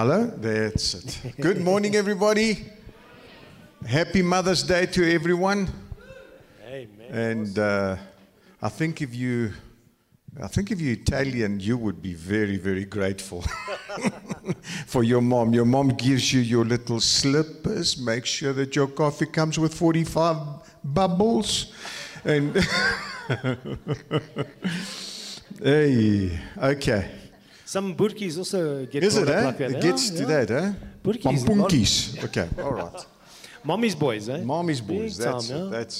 Hello? That's it. Good morning, everybody. Happy Mother's Day to everyone. Amen. And I think if you Italian, you would be very, very grateful for your mom. Your mom gives you your little slippers, makes sure that your coffee comes with 45 bubbles. And hey, okay. Some burkis also get is it, eh? Like that. It gets to that, eh? Burkis. Pompunkis. Okay, all right. Mommy's boys, eh? Mommy's boys, that's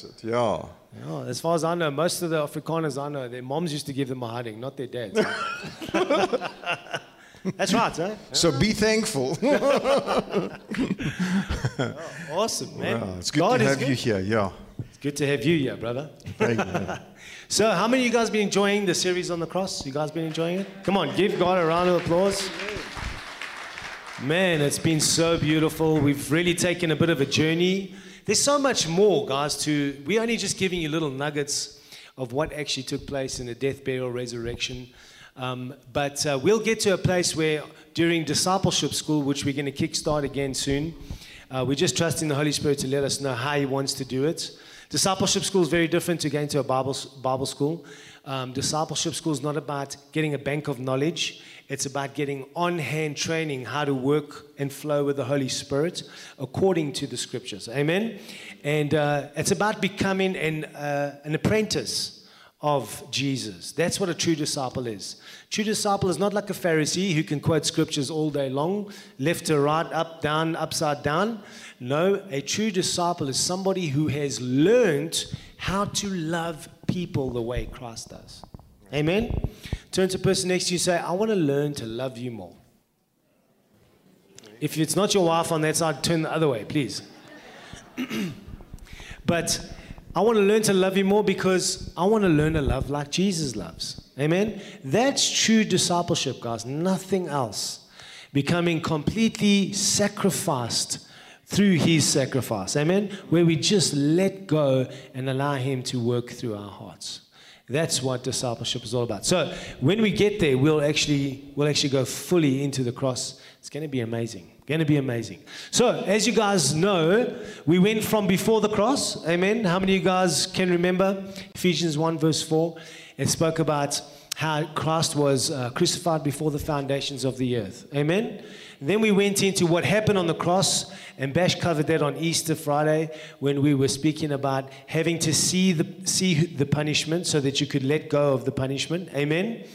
it, yeah. Yeah. As far as I know, most of the Afrikaners I know, their moms used to give them a hiding, not their dads. That's right, eh? So be thankful. Oh, awesome, man. Wow, it's good God to have you here, yeah. It's good to have you here, brother. Thank you. So, how many of you guys been enjoying the series on the cross? You guys been enjoying it? Come on, give God a round of applause. Man, it's been so beautiful. We've really taken a bit of a journey. There's so much more, guys, to... We're only just giving you little nuggets of what actually took place in the death, burial, resurrection. But we'll get to a place where during discipleship school, which we're going to kickstart again soon, we're just trusting the Holy Spirit to let us know how He wants to do it. Discipleship school is very different to going to a Bible school. Discipleship school is not about getting a bank of knowledge. It's about getting on-hand training how to work and flow with the Holy Spirit according to the Scriptures. Amen? And it's about becoming an apprentice of Jesus. That's what a true disciple is. True disciple is not like a Pharisee who can quote Scriptures all day long, left to right, up, down, upside down. No, a true disciple is somebody who has learned how to love people the way Christ does. Amen? Turn to the person next to you and say, I want to learn to love you more. If it's not your wife on that side, turn the other way, please. But I want to learn to love you more because I want to learn to love like Jesus loves. Amen? That's true discipleship, guys. Nothing else. Becoming completely sacrificed through His sacrifice, amen, where we just let go and allow Him to work through our hearts. That's what discipleship is all about. So when we get there, we'll actually go fully into the cross. It's going to be amazing. Going to be amazing. So as you guys know, we went from before the cross, amen. How many of you guys can remember? Ephesians 1 verse 4, it spoke about how Christ was crucified before the foundations of the earth, amen. Then we went into what happened on the cross, and Bash covered that on Easter Friday when we were speaking about having to see the punishment so that you could let go of the punishment, amen,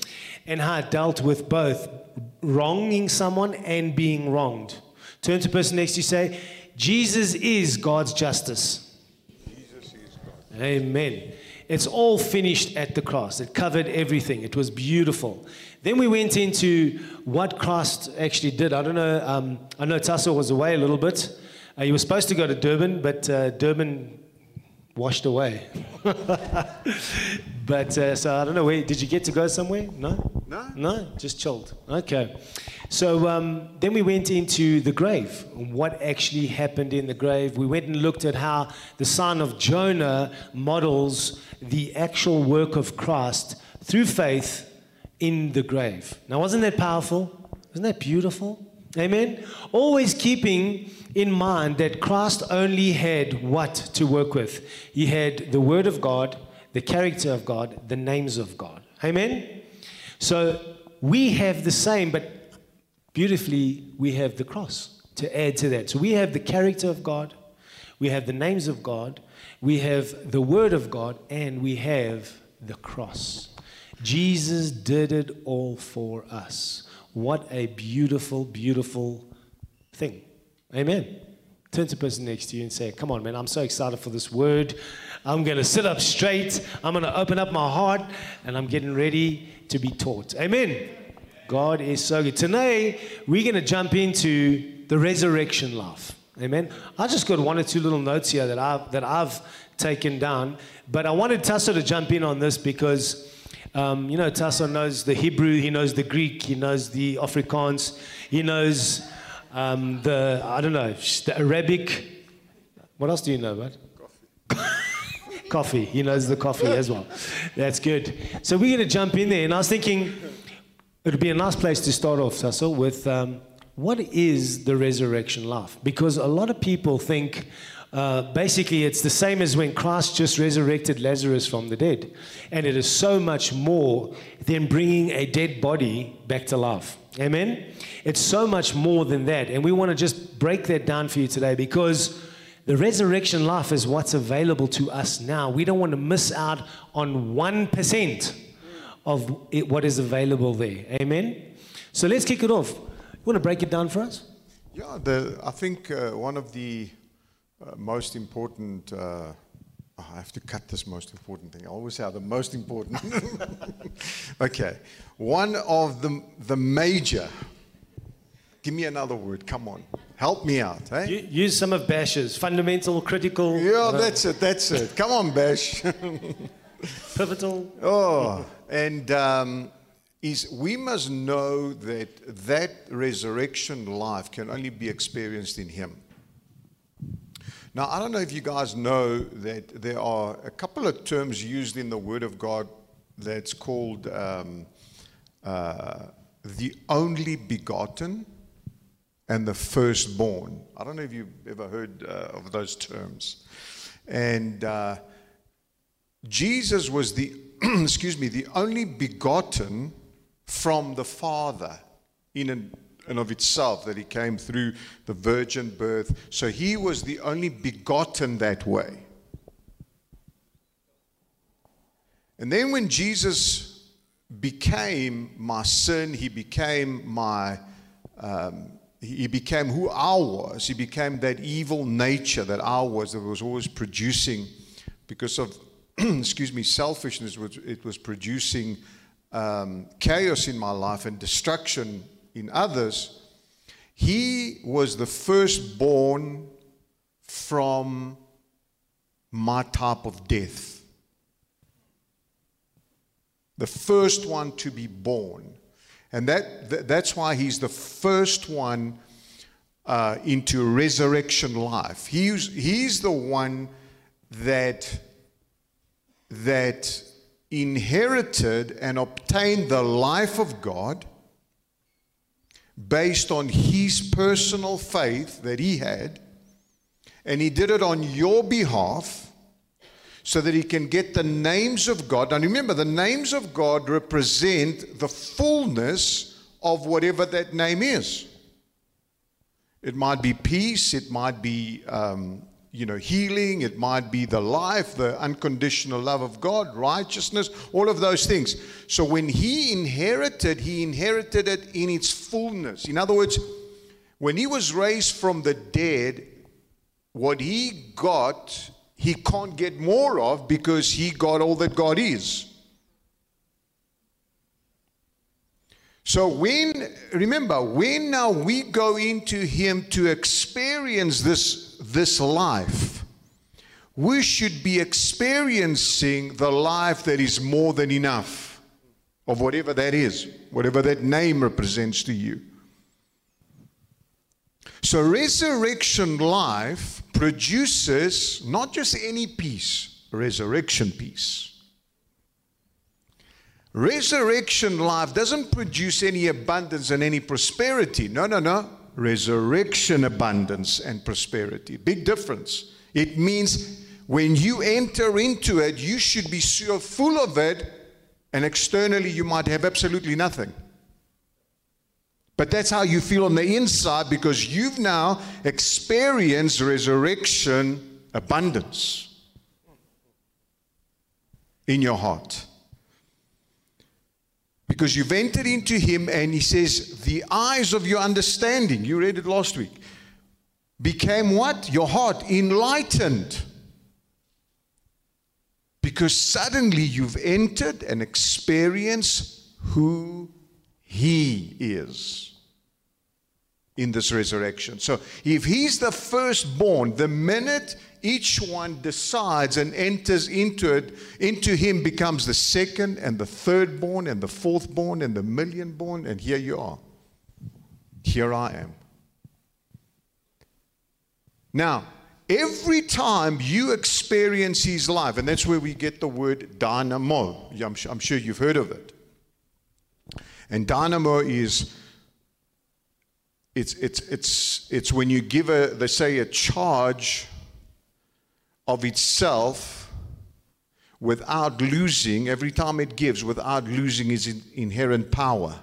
and how it dealt with both wronging someone and being wronged. Turn to the person next to you, say, Jesus is God's justice. Jesus is God's justice. Amen. It's all finished at the cross. It covered everything. It was beautiful. Then we went into what Christ actually did. I don't know. I know Taso was away a little bit. He was supposed to go to Durban, but Durban washed away. So I don't know. Did you get to go somewhere? No? No? Just chilled. Okay. So then we went into the grave, what actually happened in the grave. We went and looked at how the son of Jonah models the actual work of Christ through faith in the grave. Now, wasn't that powerful? Wasn't that beautiful? Amen? Always keeping in mind that Christ only had what to work with. He had the Word of God, the character of God, the names of God. Amen? So we have the same, but beautifully, we have the cross to add to that. So we have the character of God, we have the names of God, we have the Word of God, and we have the cross. Jesus did it all for us. What a beautiful, beautiful thing. Amen. Turn to the person next to you and say, come on, man, I'm so excited for this word. I'm going to sit up straight. I'm going to open up my heart, and I'm getting ready to be taught. Amen. God is so good. Today, we're going to jump into the resurrection life. Amen. I just got one or two little notes here that I've taken down, but I wanted Taso to jump in on this because... you know, Taso knows the Hebrew, he knows the Greek, he knows the Afrikaans, he knows the Arabic. What else do you know, bud? Coffee. Coffee. He knows the coffee as well. That's good. So we're going to jump in there. And I was thinking it would be a nice place to start off, Taso, with What is the resurrection life? Because a lot of people think basically it's the same as when Christ just resurrected Lazarus from the dead. And it is so much more than bringing a dead body back to life. Amen? It's so much more than that. And we want to just break that down for you today, because the resurrection life is what's available to us now. We don't want to miss out on 1% of it, what is available there. Amen? So let's kick it off. You want to break it down for us? Yeah, I think one of the most important, I have to cut this most important thing. I always say the most important. Okay. One of the major, give me another word, come on. Help me out. Eh? Use some of Bash's, fundamental, critical. Yeah, that's it. Come on, Bash. Pivotal. Oh, and... is we must know that resurrection life can only be experienced in Him. Now, I don't know if you guys know that there are a couple of terms used in the Word of God that's called the only begotten and the firstborn. I don't know if you've ever heard of those terms. And Jesus was the, the only begotten from the Father in and of itself, that He came through the virgin birth. So He was the only begotten that way. And then when Jesus became my sin, He became my, He became who I was. He became that evil nature that I was, that was always producing, because of, selfishness, it was producing chaos in my life and destruction in others. He was the firstborn from my type of death. The first one to be born. And that's why He's the first one into resurrection life. He's the one that inherited and obtained the life of God based on His personal faith that He had, and He did it on your behalf so that He can get the names of God. And remember, the names of God represent the fullness of whatever that name is. It might be peace, it might be healing, it might be the life, the unconditional love of God, righteousness, all of those things. So when He inherited it in its fullness. In other words, when He was raised from the dead, what He got, He can't get more of, because He got all that God is. So remember, when now we go into Him to experience this life, we should be experiencing the life that is more than enough of whatever that is, whatever that name represents to you. So resurrection life produces not just any peace, resurrection peace. Resurrection life doesn't produce any abundance and any prosperity. No, no, no. Resurrection abundance and prosperity. Big difference. It means when you enter into it, you should be so full of it, and externally you might have absolutely nothing. But that's how you feel on the inside, because you've now experienced resurrection abundance in your heart. Because you've entered into Him, and He says, the eyes of your understanding, you read it last week, became what? Your heart, enlightened. Because suddenly you've entered and experienced who He is in this resurrection. So if He's the firstborn, the minute each one decides and enters into it, into Him becomes the second and the third born and the fourth born and the million born, and here you are. Here I am. Now, every time you experience His life, and that's where we get the word dynamo. I'm sure you've heard of it. And dynamo is It's when you give a charge of itself without losing, every time it gives, without losing its inherent power.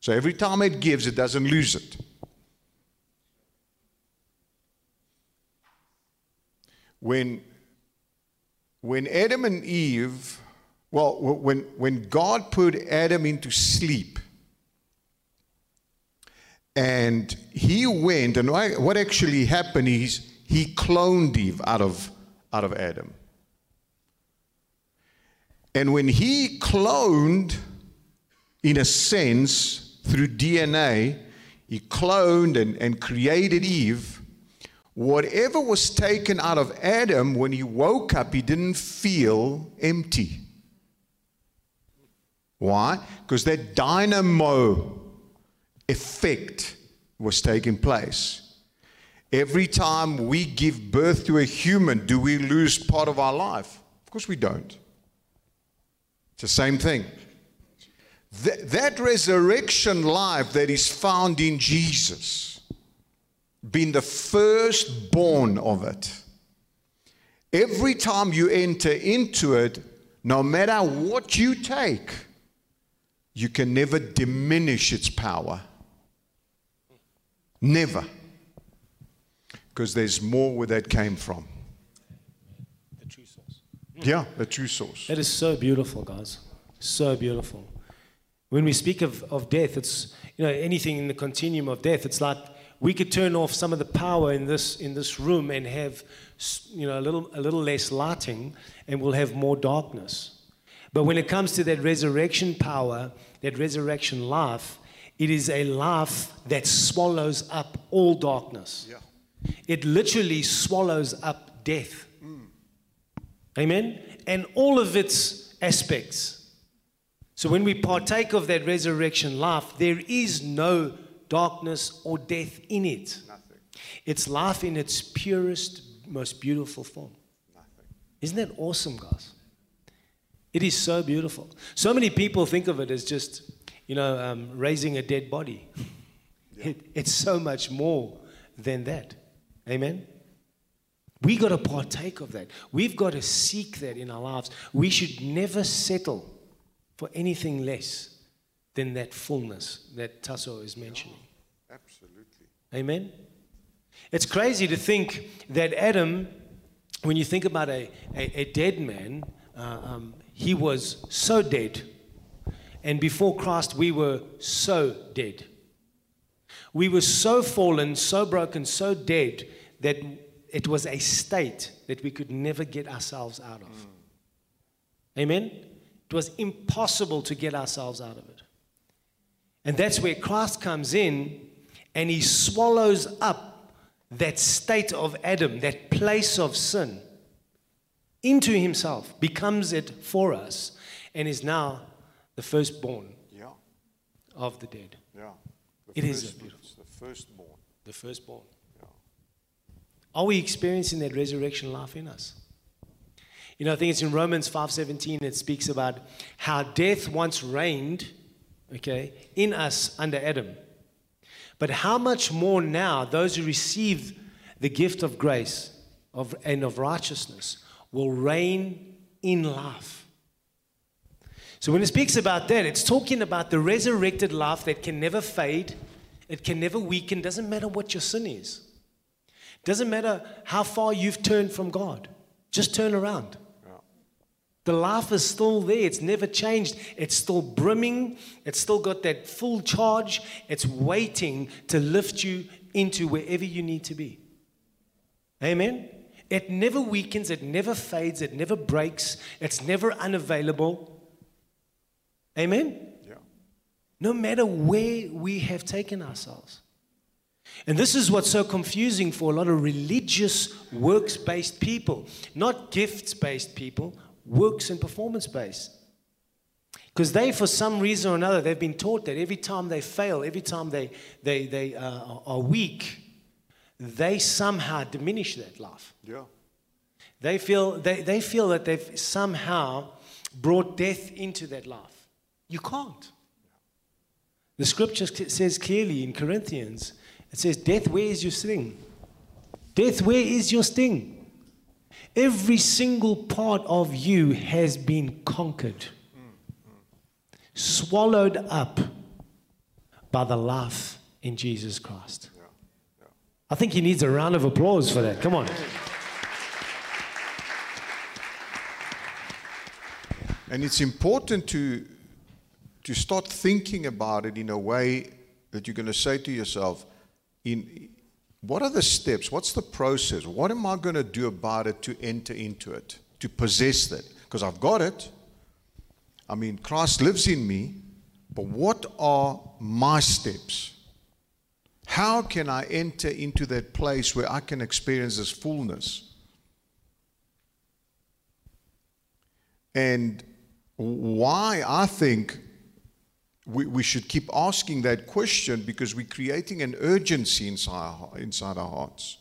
So every time it gives, it doesn't lose it. When Adam and Eve, when God put Adam into sleep, and he went, and what actually happened is he cloned Eve out of Adam. And when he cloned, in a sense, through DNA, he cloned and created Eve. Whatever was taken out of Adam, when he woke up, he didn't feel empty. Why? Because that dynamo effect was taking place. Every time we give birth to a human, do we lose part of our life? Of course we don't. It's the same thing. That resurrection life that is found in Jesus, being the firstborn of it, every time you enter into it, no matter what you take, you can never diminish its power. Never. Because there's more where that came from. The true source. Yeah, the true source. That is so beautiful, guys. So beautiful. When we speak of death, it's, you know, anything in the continuum of death, it's like we could turn off some of the power in this room and have, you know, a little less lighting, and we'll have more darkness. But when it comes to that resurrection power, that resurrection life, it is a life that swallows up all darkness. Yeah. It literally swallows up death. Mm. Amen? And all of its aspects. So when we partake of that resurrection life, there is no darkness or death in it. Nothing. It's life in its purest, most beautiful form. Nothing. Isn't that awesome, guys? It is so beautiful. So many people think of it as just, you know, raising a dead body. Yeah. It's so much more than that. Amen? We got to partake of that. We've got to seek that in our lives. We should never settle for anything less than that fullness that Taso is mentioning. Oh, absolutely. Amen? It's crazy to think that Adam, when you think about a dead man, he was so dead. And before Christ, we were so dead. We were so fallen, so broken, so dead that it was a state that we could never get ourselves out of. Mm. Amen? It was impossible to get ourselves out of it. And that's where Christ comes in and he swallows up that state of Adam, that place of sin, into himself, becomes it for us, and is now the firstborn of the dead. Yeah. The firstborn. The firstborn. Yeah. Are we experiencing that resurrection life in us? You know, I think it's in Romans 5:17, it speaks about how death once reigned, okay, in us under Adam. But how much more now those who receive the gift of grace and of righteousness will reign in life. So when it speaks about that, it's talking about the resurrected life that can never fade, it can never weaken, doesn't matter what your sin is. Doesn't matter how far you've turned from God. Just turn around. The life is still there. It's never changed. It's still brimming. It's still got that full charge. It's waiting to lift you into wherever you need to be. Amen? It never weakens. It never fades. It never breaks. It's never unavailable. Amen? Yeah. No matter where we have taken ourselves. And this is what's so confusing for a lot of religious, works-based people. Not gifts-based people. Works and performance-based. Because they, for some reason or another, they've been taught that every time they fail, every time they are weak, they somehow diminish that life. Yeah. They feel that they've somehow brought death into that life. You can't. The scripture says clearly in Corinthians It says, death, where is your sting? Death, where is your sting? Every single part of you has been conquered, swallowed up by the life in Jesus Christ. Yeah. Yeah. I think he needs a round of applause for that. Come on. And it's important to start thinking about it in a way that you're going to say to yourself, what are the steps? What's the process? What am I going to do about it to enter into it, to possess that? Because I've got it. I mean, Christ lives in me, but what are my steps? How can I enter into that place where I can experience this fullness? And why I think we should keep asking that question, because we're creating an urgency inside our hearts.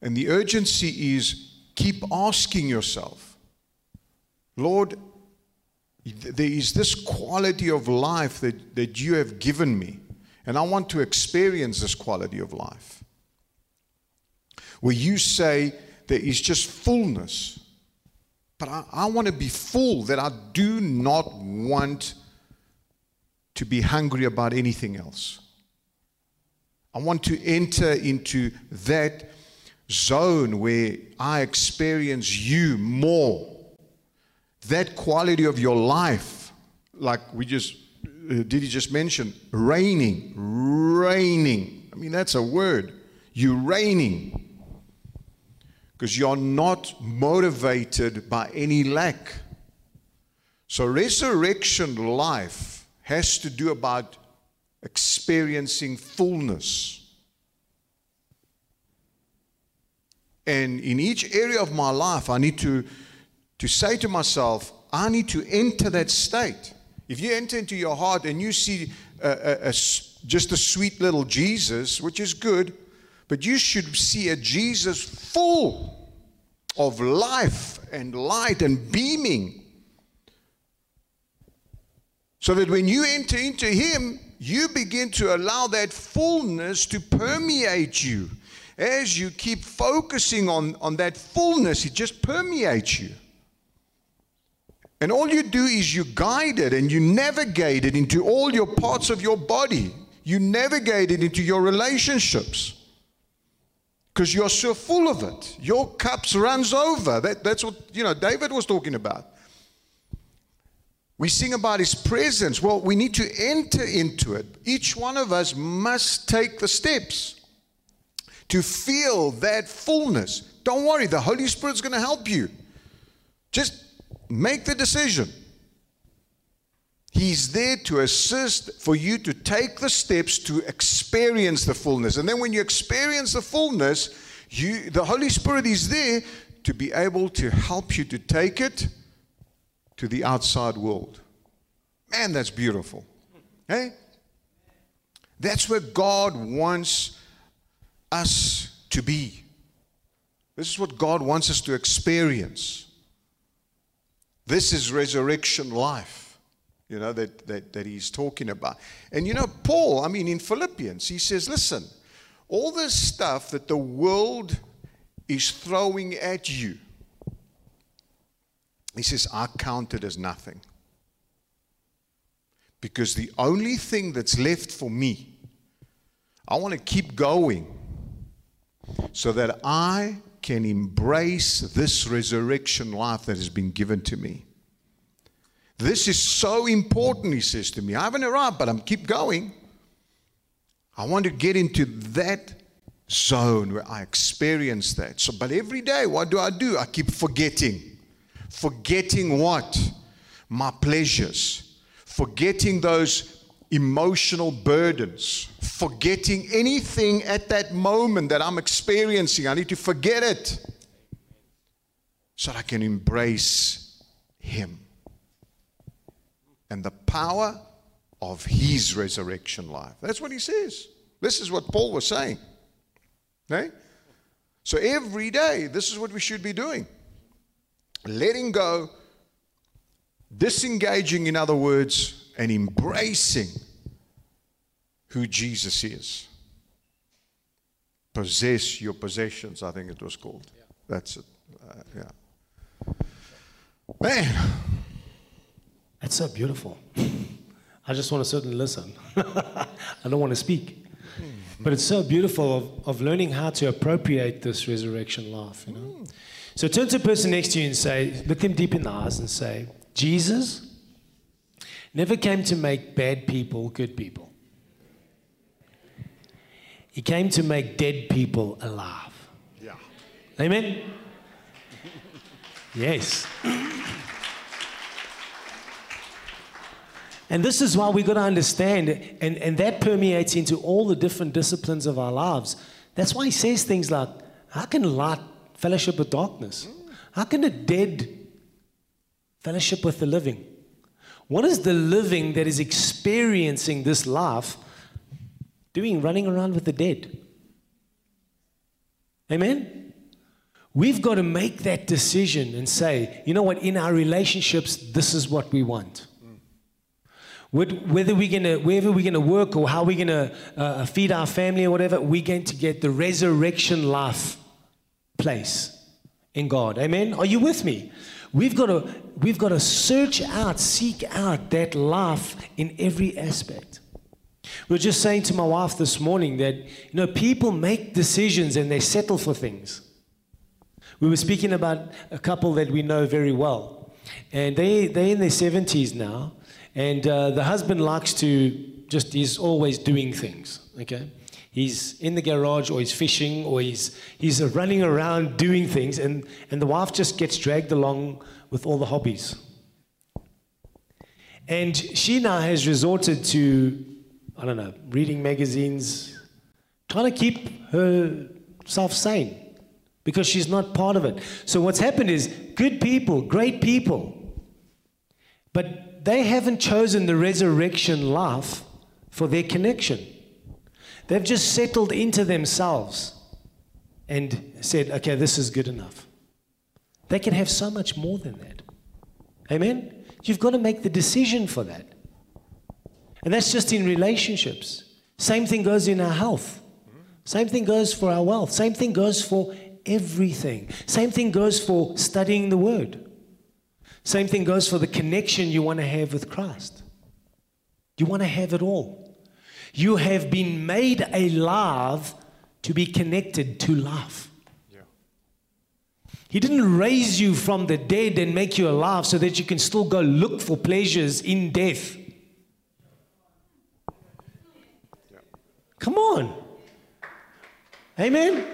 And the urgency is, keep asking yourself, Lord, there is this quality of life that you have given me, and I want to experience this quality of life. Where you say there is just fullness. But I want to be full, that I do not want to be hungry about anything else. I want to enter into that zone where I experience you more. That quality of your life, like Didi just mentioned, reigning. I mean, that's a word. You're reigning. Because you're not motivated by any lack. So resurrection life has to do about experiencing fullness. And in each area of my life, I need to say to myself, I need to enter that state. If you enter into your heart and you see just a sweet little Jesus, which is good, but you should see a Jesus full of life and light and beaming. So that when you enter into him, you begin to allow that fullness to permeate you. As you keep focusing on that fullness, it just permeates you. And all you do is you guide it and you navigate it into all your parts of your body. You navigate it into your relationships. Because you're so full of it. Your cups runs over. That's what, David was talking about. We sing about his presence. Well, we need to enter into it. Each one of us must take the steps to feel that fullness. Don't worry, the Holy Spirit's going to help you. Just make the decision. He's there to assist for you to take the steps to experience the fullness. And then when you experience the fullness, the Holy Spirit is there to be able to help you to take it to the outside world. Man, that's beautiful. Hey? That's where God wants us to be. This is what God wants us to experience. This is resurrection life. That he's talking about. And Paul, I mean, in Philippians, he says, listen, all this stuff that the world is throwing at you, he says, I count it as nothing. Because the only thing that's left for me, I want to keep going so that I can embrace this resurrection life that has been given to me. This is so important, he says to me. I haven't arrived, but I'm keep going. I want to get into that zone where I experience that. So, but every day, what do? I keep forgetting. Forgetting what? My pleasures. Forgetting those emotional burdens. Forgetting anything at that moment that I'm experiencing. I need to forget it so that I can embrace him. And the power of his resurrection life. That's what he says. This is what Paul was saying. Okay? So every day, this is what we should be doing. Letting go, disengaging, in other words, and embracing who Jesus is. Possess your possessions, I think it was called. Yeah. That's it. Yeah. Man. That's so beautiful. I just want to sit and listen. I don't want to speak. But it's so beautiful of learning how to appropriate this resurrection life, you know. So turn to the person next to you and say, look them deep in the eyes and say, Jesus never came to make bad people good people. He came to make dead people alive. Yeah. Amen? Yes. And this is why we've got to understand, and that permeates into all the different disciplines of our lives. That's why he says things like, how can light fellowship with darkness? How can the dead fellowship with the living? What is the living that is experiencing this life doing, running around with the dead? Amen? We've got to make that decision and say, you know what, in our relationships, this is what we want. Whether we're gonna, wherever we're going to work or how we're going to feed our family or whatever, we're going to get the resurrection life place in God. Amen? Are you with me? We've got to search out, seek out that life in every aspect. We were just saying to my wife this morning that, you know, people make decisions and they settle for things. We were speaking about a couple that we know very well. And they're in their 70s now. And the husband likes to just, he's always doing things, okay? He's in the garage or he's fishing or he's running around doing things, and the wife just gets dragged along with all the hobbies. And she now has resorted to, I don't know, reading magazines, trying to keep herself sane because she's not part of it. So what's happened is good people, great people, but they haven't chosen the resurrection life for their connection. They've just settled into themselves and said, okay, this is good enough. They can have so much more than that. Amen? You've got to make the decision for that. And that's just in relationships. Same thing goes in our health. Same thing goes for our wealth. Same thing goes for everything. Same thing goes for studying the Word. Same thing goes for the connection you want to have with Christ. You want to have it all. You have been made alive to be connected to life. Yeah. He didn't raise you from the dead and make you alive so that you can still go look for pleasures in death. Yeah. Come on. Amen.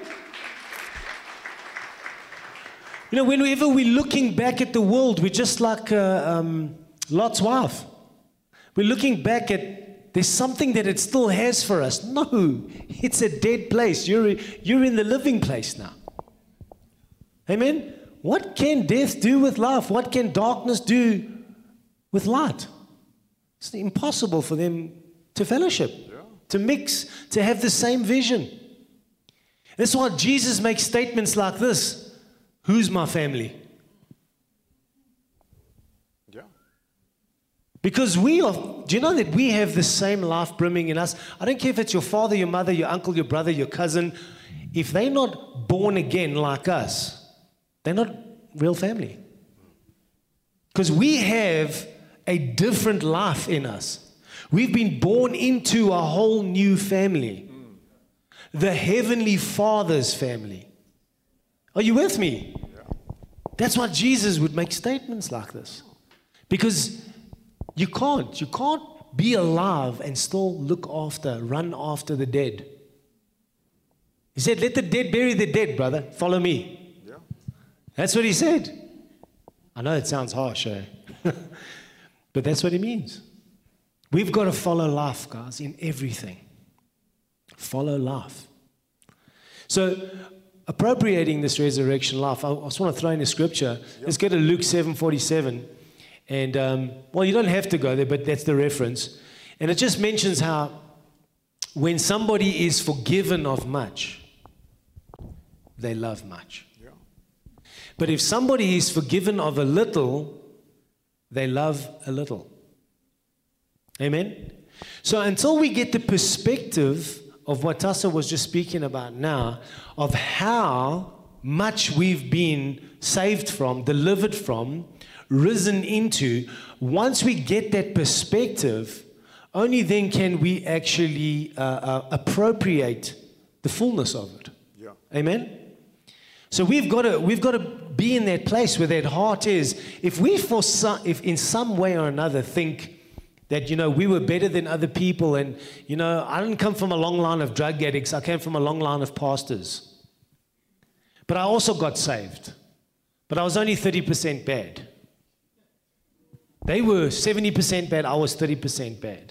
You know, whenever we're looking back at the world, we're just like Lot's wife. We're looking back at, there's something that it still has for us. No, it's a dead place. You're in the living place now. Amen? What can death do with life? What can darkness do with light? It's impossible for them to fellowship, yeah, to mix, to have the same vision. That's why Jesus makes statements like this. Who's my family? Yeah. Because we are, do you know that we have the same life brimming in us? I don't care if it's your father, your mother, your uncle, your brother, your cousin. If they're not born again like us, they're not real family. Because we have a different life in us. We've been born into a whole new family. The Heavenly Father's family. Are you with me? Yeah. That's why Jesus would make statements like this. Because you can't be alive and still look after, run after the dead. He said, let the dead bury the dead, brother. Follow me. Yeah. That's what he said. I know it sounds harsh, eh? But that's what he means. We've got to follow life, guys, in everything. Follow life. So, appropriating this resurrection life, I just want to throw in a scripture. Yep. Let's go to Luke 7:47. And, well, you don't have to go there, but that's the reference. And it just mentions how when somebody is forgiven of much, they love much. Yeah. But if somebody is forgiven of a little, they love a little. Amen? So until we get the perspective of what Taso was just speaking about now, of how much we've been saved from, delivered from, risen into, once we get that perspective, only then can we actually appropriate the fullness of it. Yeah. Amen? So we've got to be in that place where that heart is. If we, if in some way or another think that, you know, we were better than other people and, you know, I didn't come from a long line of drug addicts. I came from a long line of pastors. But I also got saved. But I was only 30% bad. They were 70% bad. I was 30% bad.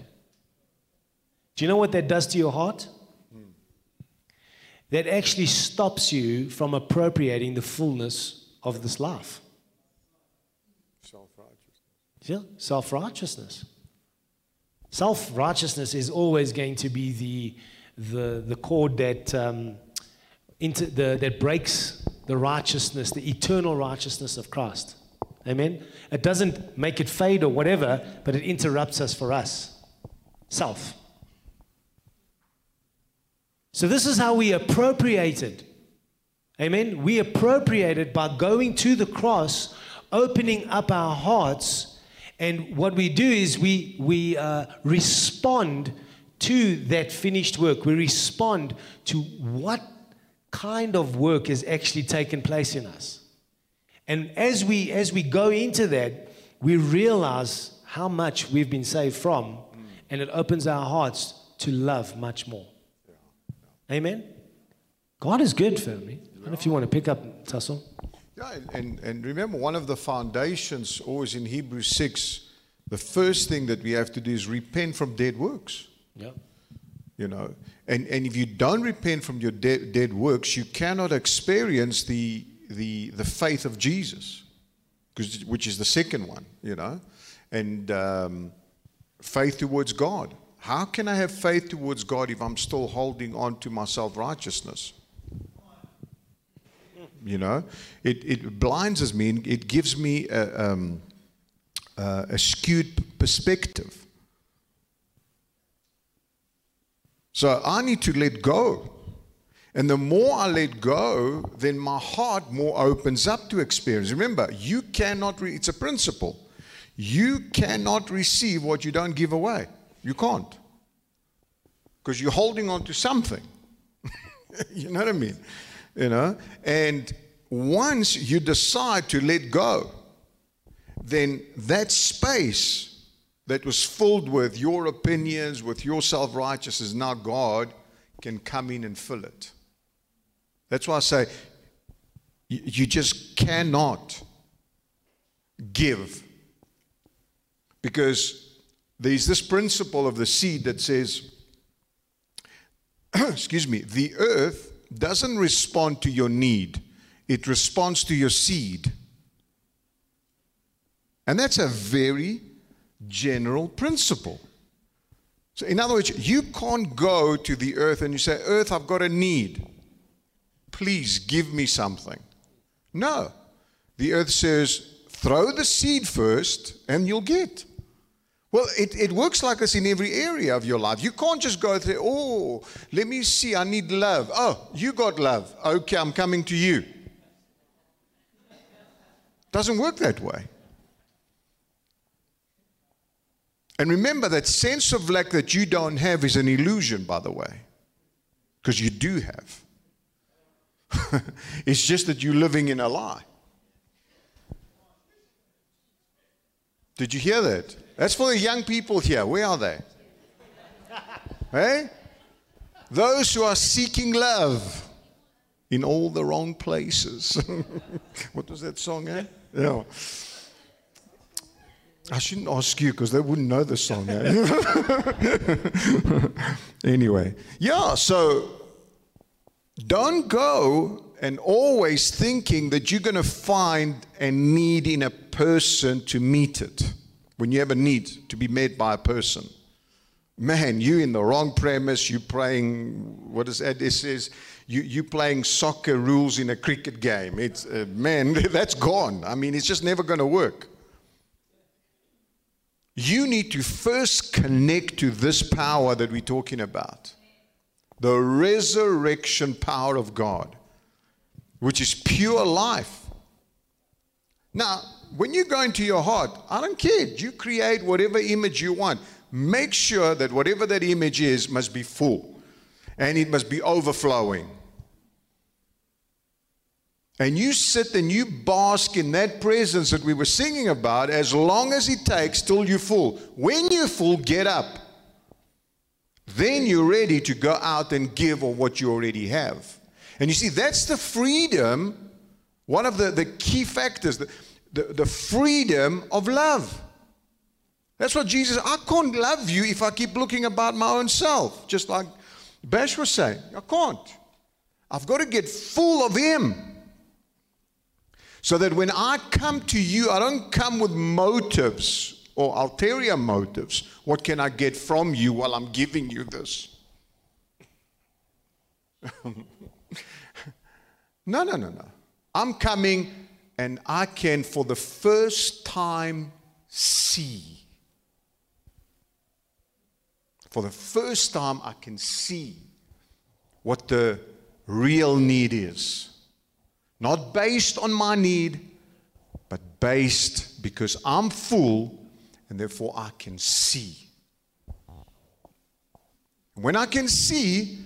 Do you know what that does to your heart? Mm. That actually stops you from appropriating the fullness of this life. Self-righteousness. Yeah, self-righteousness. Self-righteousness is always going to be the cord that, that breaks the righteousness, the eternal righteousness of Christ. Amen? It doesn't make it fade or whatever, but it interrupts us for us. Self. So this is how we appropriate it. Amen? We appropriate it by going to the cross, opening up our hearts. And what we do is we respond to that finished work. We respond to what kind of work has actually taken place in us. And as we go into that, we realize how much we've been saved from, and it opens our hearts to love much more. Yeah. Yeah. Amen? God is good, family. Yeah. I don't know if you want to pick up, Taso. Yeah, and remember, one of the foundations always in Hebrews 6, the first thing that we have to do is repent from dead works. Yeah. You know, and if you don't repent from your dead works, you cannot experience the faith of Jesus, which is the second one, you know, and faith towards God. How can I have faith towards God if I'm still holding on to my self-righteousness? You know, it blinds me, and it gives me a skewed perspective. So I need to let go. And the more I let go, then my heart more opens up to experience. Remember, you cannot, it's a principle. You cannot receive what you don't give away. You can't. Because you're holding on to something. You know what I mean? You know, and once you decide to let go, then that space that was filled with your opinions, with your self-righteousness, now God can come in and fill it. That's why I say you just cannot give, because there's this principle of the seed that says, excuse me, the earth doesn't respond to your need. It responds to your seed. And that's a very general principle. So in other words, you can't go to the earth and you say, earth, I've got a need. Please give me something. No. The earth says, throw the seed first and you'll get. Well, it works like this in every area of your life. You can't just go through, oh, let me see, I need love. Oh, you got love. Okay, I'm coming to you. Doesn't work that way. And remember, that sense of lack that you don't have is an illusion, by the way, because you do have. It's just that you're living in a lie. Did you hear that? That's for the young people here. Where are they? Hey? Those who are seeking love in all the wrong places. What was that song, eh? Yeah. I shouldn't ask you because they wouldn't know the song, eh? Anyway. Yeah, so don't go and always thinking that you're going to find a need in a person to meet it. When you have a need to be met by a person, man, you're in the wrong premise. You're playing, what is that? It says, you're playing soccer rules in a cricket game. It's, man, that's gone. I mean, it's just never going to work. you need to first connect to this power that we're talking about. The resurrection power of God, which is pure life. Now, when you go into your heart, I don't care. You create whatever image you want. Make sure that whatever that image is must be full. And it must be overflowing. And you sit and you bask in that presence that we were singing about as long as it takes till you're full. When you're full, get up. Then you're ready to go out and give of what you already have. And you see, that's the freedom, one of the key factors, the freedom of love. That's what Jesus said. I can't love you if I keep looking about my own self. Just like Bash was saying, I can't. I've got to get full of Him. So that when I come to you, I don't come with motives or ulterior motives. What can I get from you while I'm giving you this? No. I'm coming and I can for the first time see. For the first time I can see what the real need is. Not based on my need, but based because I'm full and therefore I can see. When I can see,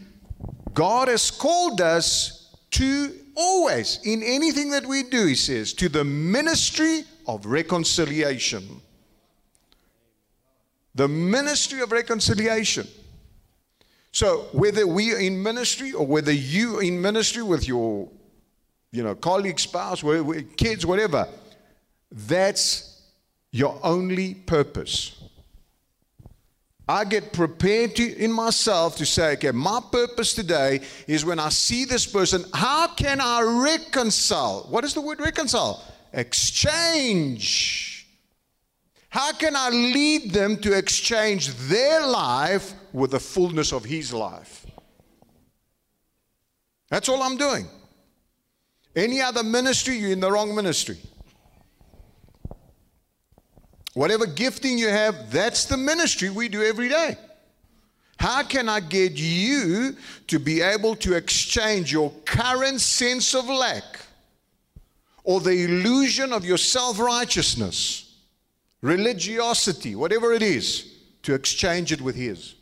God has called us to always, in anything that we do, He says, to the ministry of reconciliation. The ministry of reconciliation. So whether we are in ministry or whether you are in ministry with your colleague, spouse, kids, whatever. That's your only purpose. I get prepared in myself to say, okay, my purpose today is when I see this person, how can I reconcile? What is the word reconcile? Exchange. How can I lead them to exchange their life with the fullness of His life? That's all I'm doing. Any other ministry, you're in the wrong ministry. Whatever gifting you have, that's the ministry we do every day. How can I get you to be able to exchange your current sense of lack or the illusion of your self-righteousness, religiosity, whatever it is, to exchange it with His?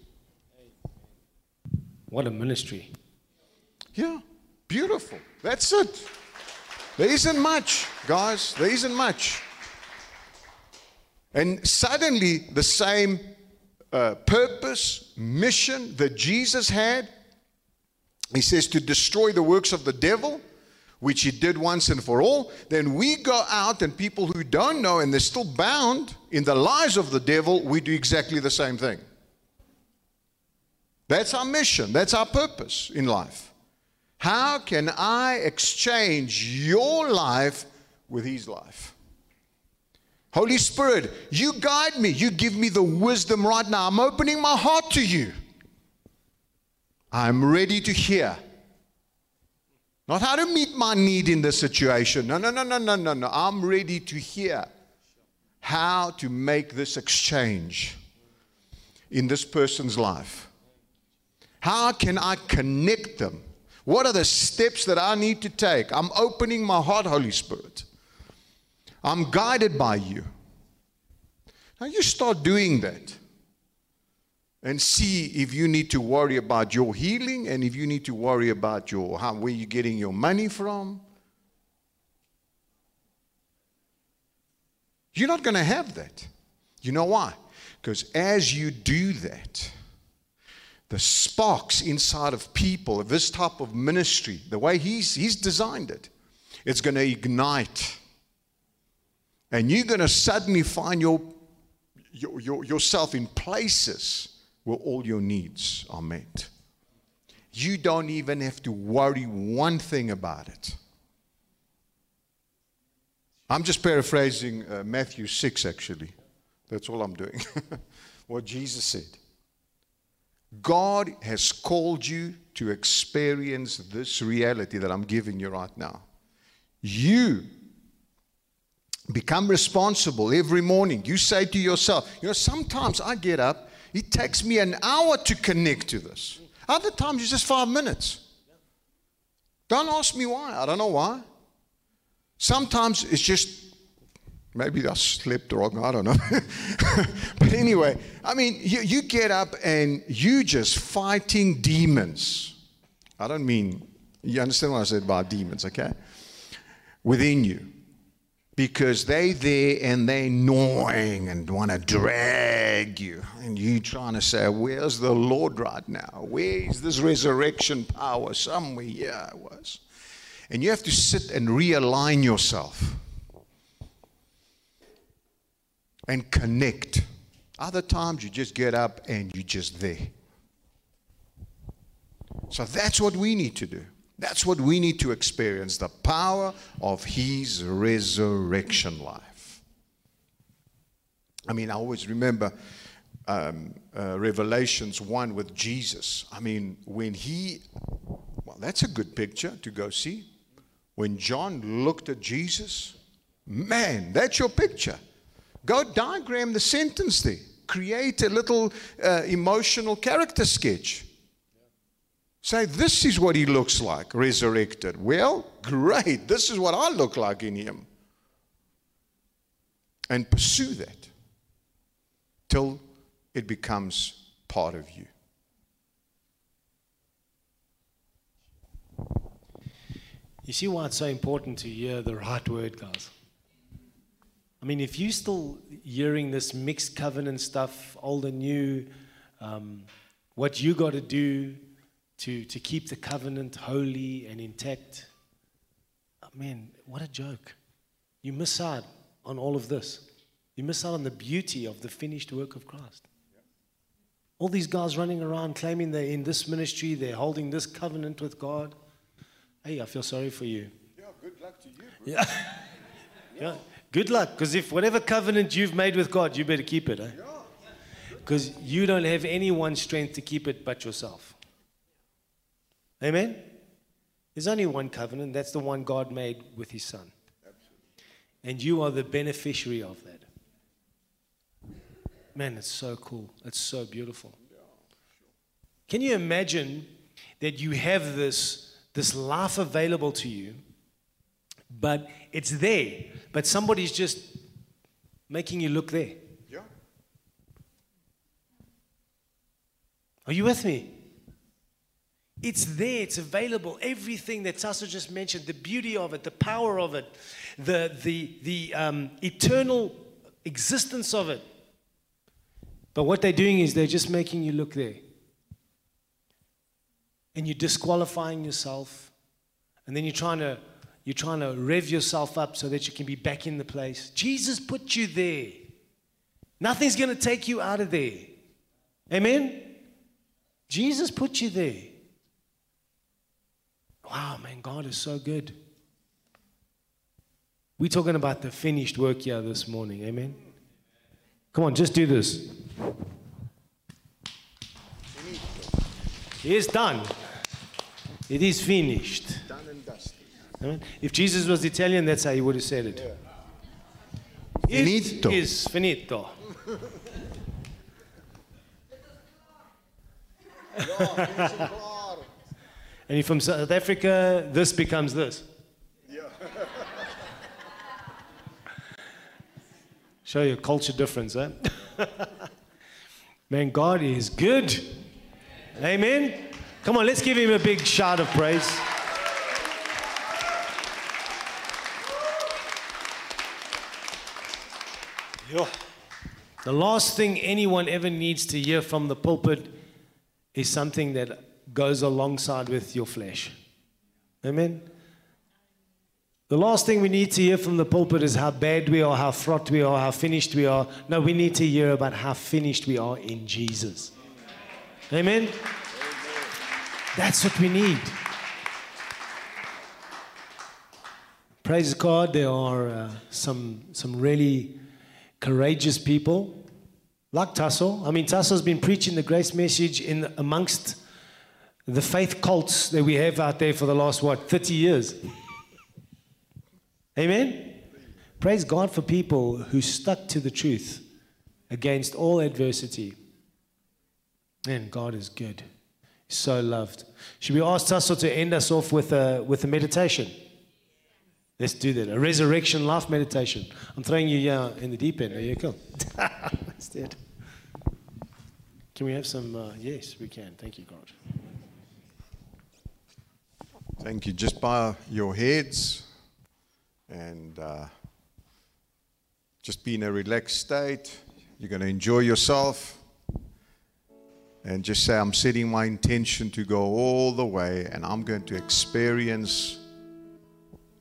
What a ministry. Yeah, beautiful. That's it. There isn't much, guys. There isn't much. And suddenly, the same purpose, mission that Jesus had, He says, to destroy the works of the devil, which He did once and for all. Then we go out, and people who don't know, and they're still bound in the lies of the devil, we do exactly the same thing. That's our mission. That's our purpose in life. How can I exchange your life with His life? Holy Spirit, you guide me. You give me the wisdom right now. I'm opening my heart to you. I'm ready to hear. Not how to meet my need in this situation. No. I'm ready to hear how to make this exchange in this person's life. How can I connect them? What are the steps that I need to take? I'm opening my heart, Holy Spirit. I'm guided by you. Now you start doing that and see if you need to worry about your healing and if you need to worry about where you're getting your money from. You're not going to have that. You know why? Because as you do that, the sparks inside of people of this type of ministry, the way he's designed it, it's going to ignite. And you're going to suddenly find yourself in places where all your needs are met. You don't even have to worry one thing about it. I'm just paraphrasing Matthew 6, actually. That's all I'm doing. What Jesus said. God has called you to experience this reality that I'm giving you right now. You Become responsible every morning. You say to yourself, you know, sometimes I get up, it takes me an hour to connect to this. Other times it's just 5 minutes. Don't ask me why. I don't know why. Sometimes it's just, maybe I slept wrong. I don't know. But anyway, I mean, you get up and you just fighting demons. I don't mean, you understand what I said by demons, okay? Within you. Because they're there and they're gnawing and want to drag you. And you're trying to say, where's the Lord right now? Where is this resurrection power? Somewhere, yeah, it was. And you have to sit and realign yourself. And connect. Other times you just get up and you're just there. So that's what we need to do. That's what we need to experience, the power of His resurrection life. I mean, I always remember Revelations 1 with Jesus. I mean, when he, well, that's a good picture to go see. When John looked at Jesus, man, that's your picture. Go diagram the sentence there. Create a little emotional character sketch. Say, this is what he looks like, resurrected. Well, great. This is what I look like in him. And pursue that till it becomes part of you. You see why it's so important to hear the right word, guys. I mean, if you're still hearing this mixed covenant stuff, old and new, what you got to do to keep the covenant holy and intact. Oh, man, what a joke. You miss out on all of this. You miss out on the beauty of the finished work of Christ. Yeah. All these guys running around claiming they're in this ministry, they're holding this covenant with God. Hey, I feel sorry for you. Yeah, good luck to you. Yeah. Yeah. Good luck, because if whatever covenant you've made with God, you better keep it. Because you don't have anyone's strength to keep it but yourself. Amen? There's only one covenant. That's the one God made with His Son. Absolutely. And you are the beneficiary of that. Man, it's so cool. It's so beautiful. Yeah, sure. Can you imagine that you have this life available to you, but it's there, but somebody's just making you look there? Yeah. Are you with me? It's there, it's available. Everything that Taso just mentioned, the beauty of it, the power of it, the eternal existence of it. But what they're doing is they're just making you look there. And you're disqualifying yourself. And then you're trying to rev yourself up so that you can be back in the place. Jesus put you there. Nothing's going to take you out of there. Amen? Jesus put you there. Wow, man, God is so good. We're talking about the finished work here this morning, amen? Come on, just do this. It's done. It is finished. Done and dusted. Amen? If Jesus was Italian, that's how he would have said it. Yeah. Finito. It is finito. And if from South Africa, this becomes this. Yeah. Show you a culture difference, eh? Man, God is good. Amen. Come on, let's give Him a big shout of praise. Yeah. The last thing anyone ever needs to hear from the pulpit is something that goes alongside with your flesh. Amen? The last thing we need to hear from the pulpit is how bad we are, how fraught we are, how finished we are. No, we need to hear about how finished we are in Jesus. Amen? Amen. That's what we need. Praise God, there are some really courageous people, like Taso. I mean, Taso's been preaching the grace message in amongst the faith cults that we have out there for the last, what, 30 years? Amen? Praise God for people who stuck to the truth against all adversity. And God is good. He's so loved. Should we ask Taso to end us off with a meditation? Let's do that. A resurrection life meditation. I'm throwing you here in the deep end. Are you cool? That's it. Can we have some? Yes, we can. Thank you, God. Thank you. Just bow your heads and just be in a relaxed state. You're going to enjoy yourself. And just say, I'm setting my intention to go all the way, and I'm going to experience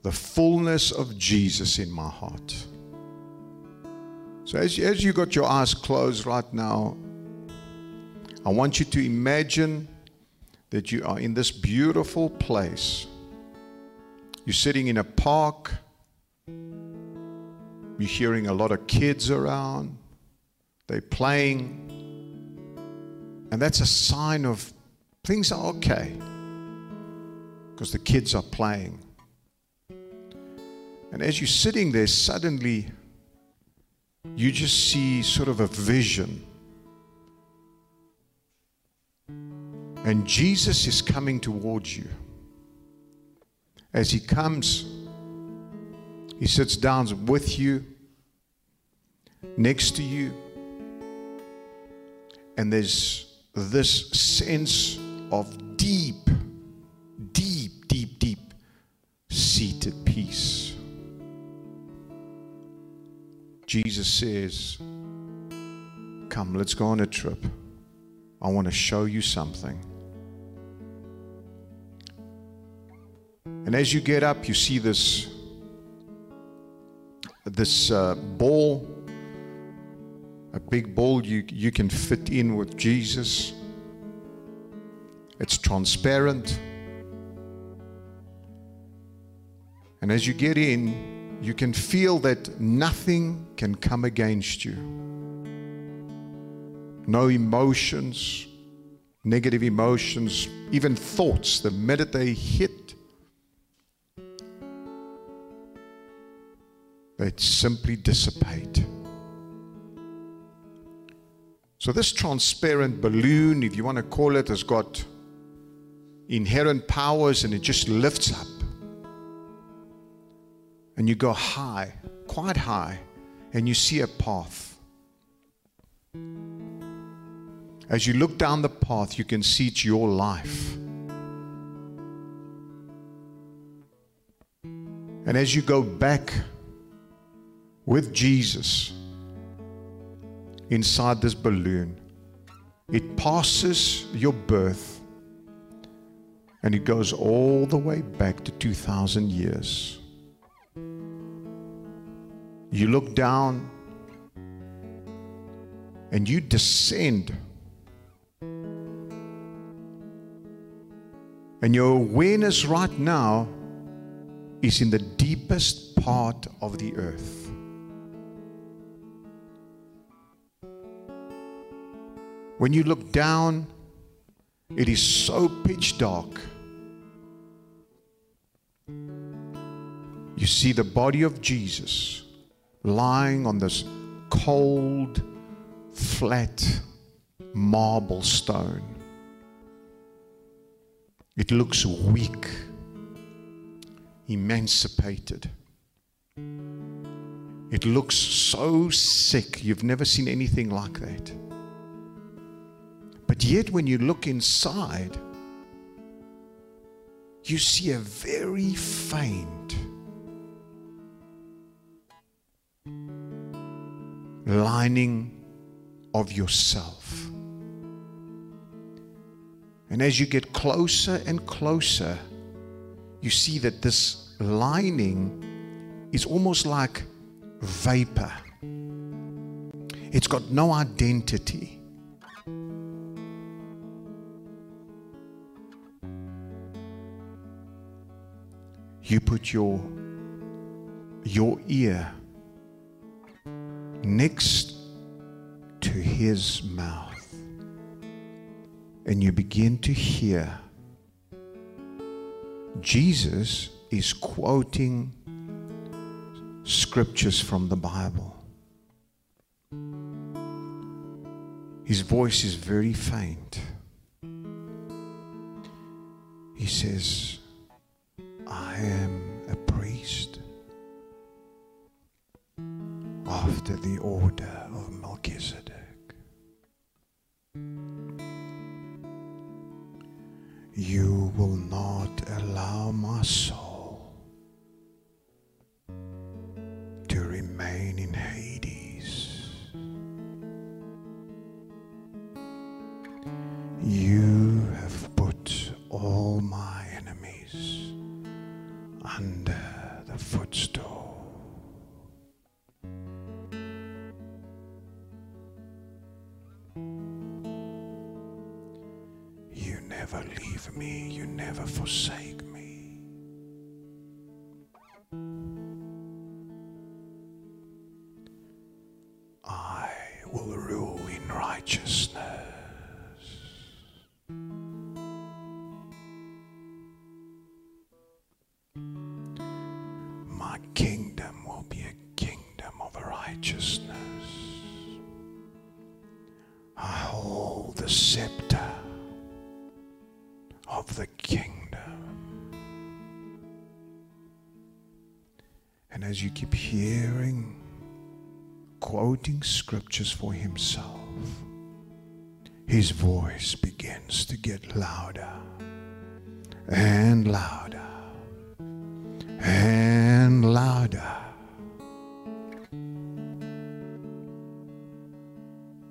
the fullness of Jesus in my heart. So as you got your eyes closed right now, I want you to imagine that you are in this beautiful place. You're sitting in a park. You're hearing a lot of kids around. They're playing. And that's a sign of things are okay, because the kids are playing. And as you're sitting there, suddenly you just see sort of a vision. And Jesus is coming towards you. As he comes, he sits down with you, next to you, and there's this sense of deep, deep, deep, deep seated peace. Jesus says, come, let's go on a trip. I want to show you something. And as you get up, you see this ball, a big ball you can fit in with Jesus. It's transparent. And as you get in, you can feel that nothing can come against you. No emotions, negative emotions, even thoughts. The minute they hit, they simply dissipate. So this transparent balloon, if you want to call it, has got inherent powers, and it just lifts up. And you go high, quite high, and you see a path. As you look down the path, you can see it's your life. And as you go back with Jesus, inside this balloon, it passes your birth and it goes all the way back to 2,000 years. You look down and you descend, and your awareness right now is in the deepest part of the earth. When you look down, it is so pitch dark. You see the body of Jesus lying on this cold, flat marble stone. It looks weak, emaciated. It looks so sick. You've never seen anything like that. But yet when you look inside, you see a very faint lining of yourself. And as you get closer and closer, you see that this lining is almost like vapor. It's got no identity. You put your ear next to his mouth, and you begin to hear Jesus is quoting scriptures from the Bible. His voice is very faint. He says, I am a priest after the order of Melchizedek. You will not allow my soul to remain in Hades. You have put all my enemies under the footstool. You never leave me, you never forsake me. I will rule in righteousness. My kingdom will be a kingdom of righteousness. I hold the scepter of the kingdom. And as you keep hearing, quoting scriptures for himself, his voice begins to get louder and louder and louder.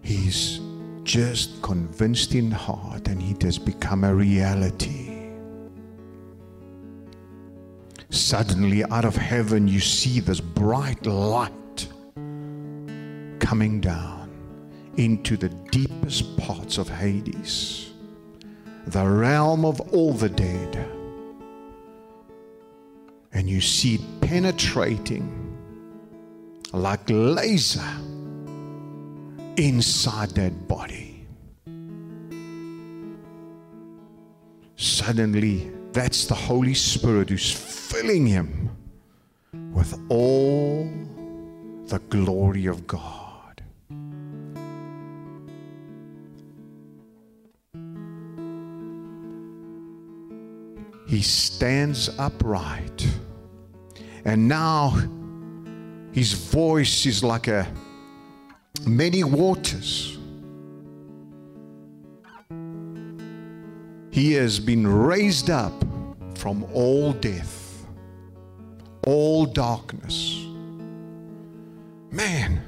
He's just convinced in heart, and it has become a reality. Suddenly, out of heaven, you see this bright light coming down into the deepest parts of Hades, the realm of all the dead, and you see it penetrating like laser inside that body. Suddenly, that's the Holy Spirit who's filling him with all the glory of God. He stands upright, and now his voice is like a many waters. He has been raised up from all death, all darkness. Man,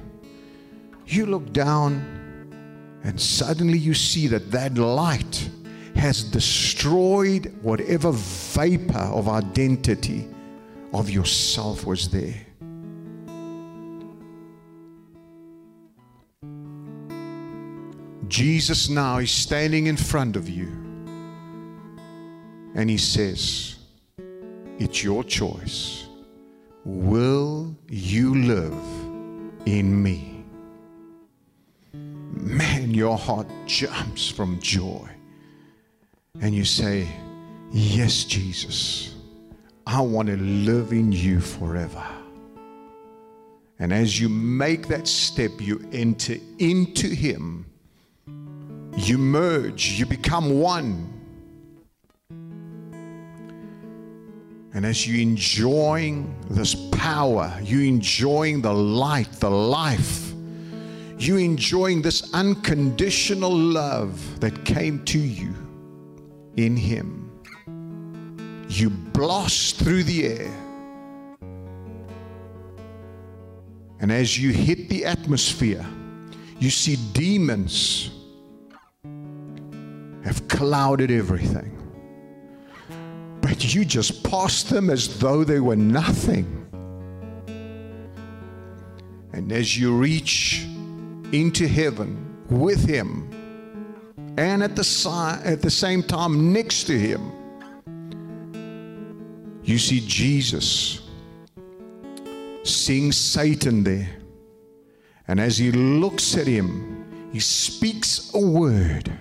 you look down and suddenly you see that that light has destroyed whatever vapor of identity of yourself was there. Jesus now is standing in front of you, and he says, it's your choice. Will you live in me? Man, your heart jumps from joy, and you say, yes, Jesus, I want to live in you forever. And as you make that step, you enter into him. You merge, you become one. And as you're enjoying this power, you're enjoying the light, the life, you're enjoying this unconditional love that came to you in him. You blast through the air. And as you hit the atmosphere, you see demons have clouded everything. But you just passed them as though they were nothing. And as you reach into heaven with him, and at the same time next to him, you see Jesus seeing Satan there. And as he looks at him, he speaks a word.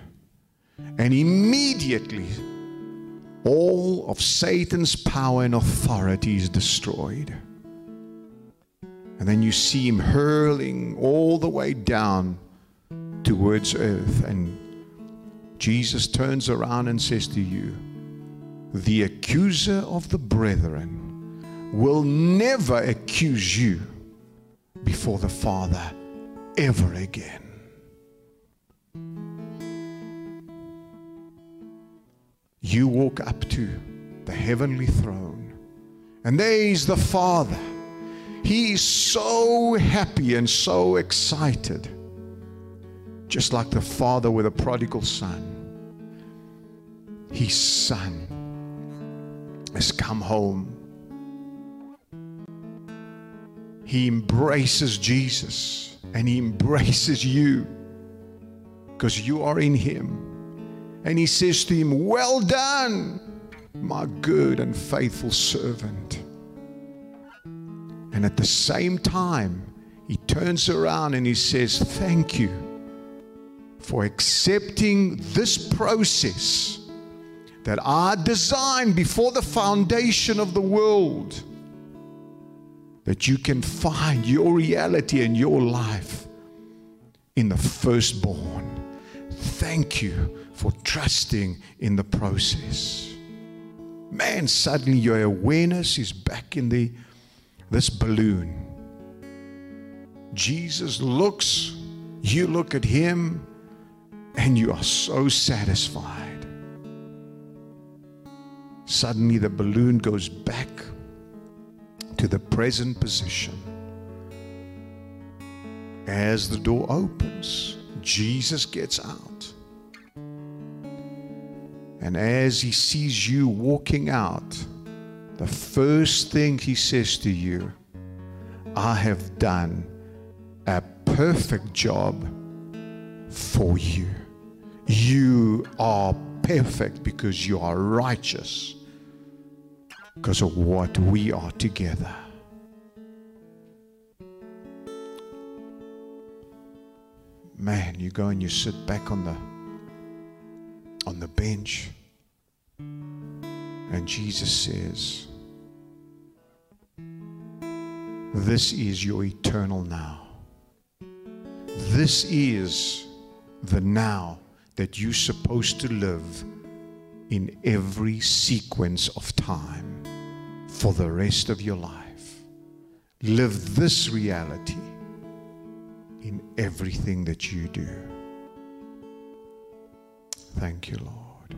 And immediately, all of Satan's power and authority is destroyed. And then you see him hurling all the way down towards earth. And Jesus turns around and says to you, the accuser of the brethren will never accuse you before the Father ever again. You walk up to the heavenly throne, and there is the Father. He is so happy and so excited, just like the father with a prodigal son. His son has come home. He embraces Jesus and he embraces you because you are in him. And he says to him, well done, my good and faithful servant. And at the same time, he turns around and he says, thank you for accepting this process that I designed before the foundation of the world, that you can find your reality and your life in the firstborn. Thank you for trusting in the process. Man, suddenly your awareness is back in this balloon. Jesus looks, you look at him, and you are so satisfied. Suddenly the balloon goes back to the present position. As the door opens, Jesus gets out. And as he sees you walking out, the first thing he says to you, I have done a perfect job for you. You are perfect because you are righteous because of what we are together. Man, you go and you sit back on the bench, and Jesus says, this is your eternal now. This is the now that you're supposed to live in every sequence of time for the rest of your life. Live this reality in everything that you do. Thank you, Lord.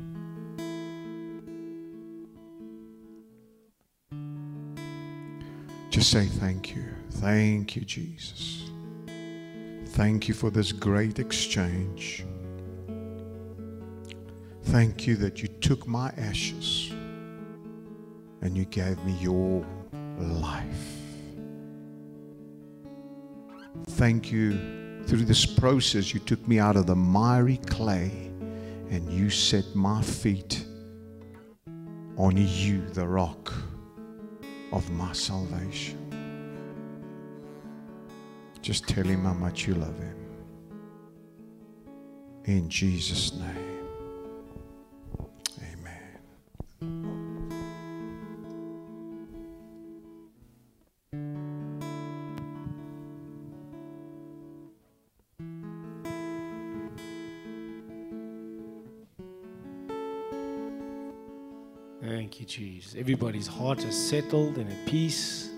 Just say thank you. Thank you, Jesus. Thank you for this great exchange. Thank you that you took my ashes and you gave me your life. Thank you, through this process, you took me out of the miry clay and you set my feet on you, the rock of my salvation. Just tell him how much you love him. In Jesus' name. Thank you, Jesus. Everybody's heart is settled and at peace,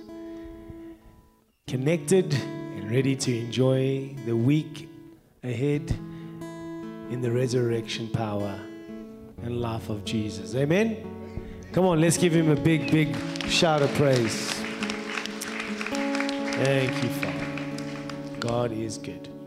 connected and ready to enjoy the week ahead in the resurrection power and life of Jesus. Amen? Come on, let's give him a big, big shout of praise. Thank you, Father. God is good.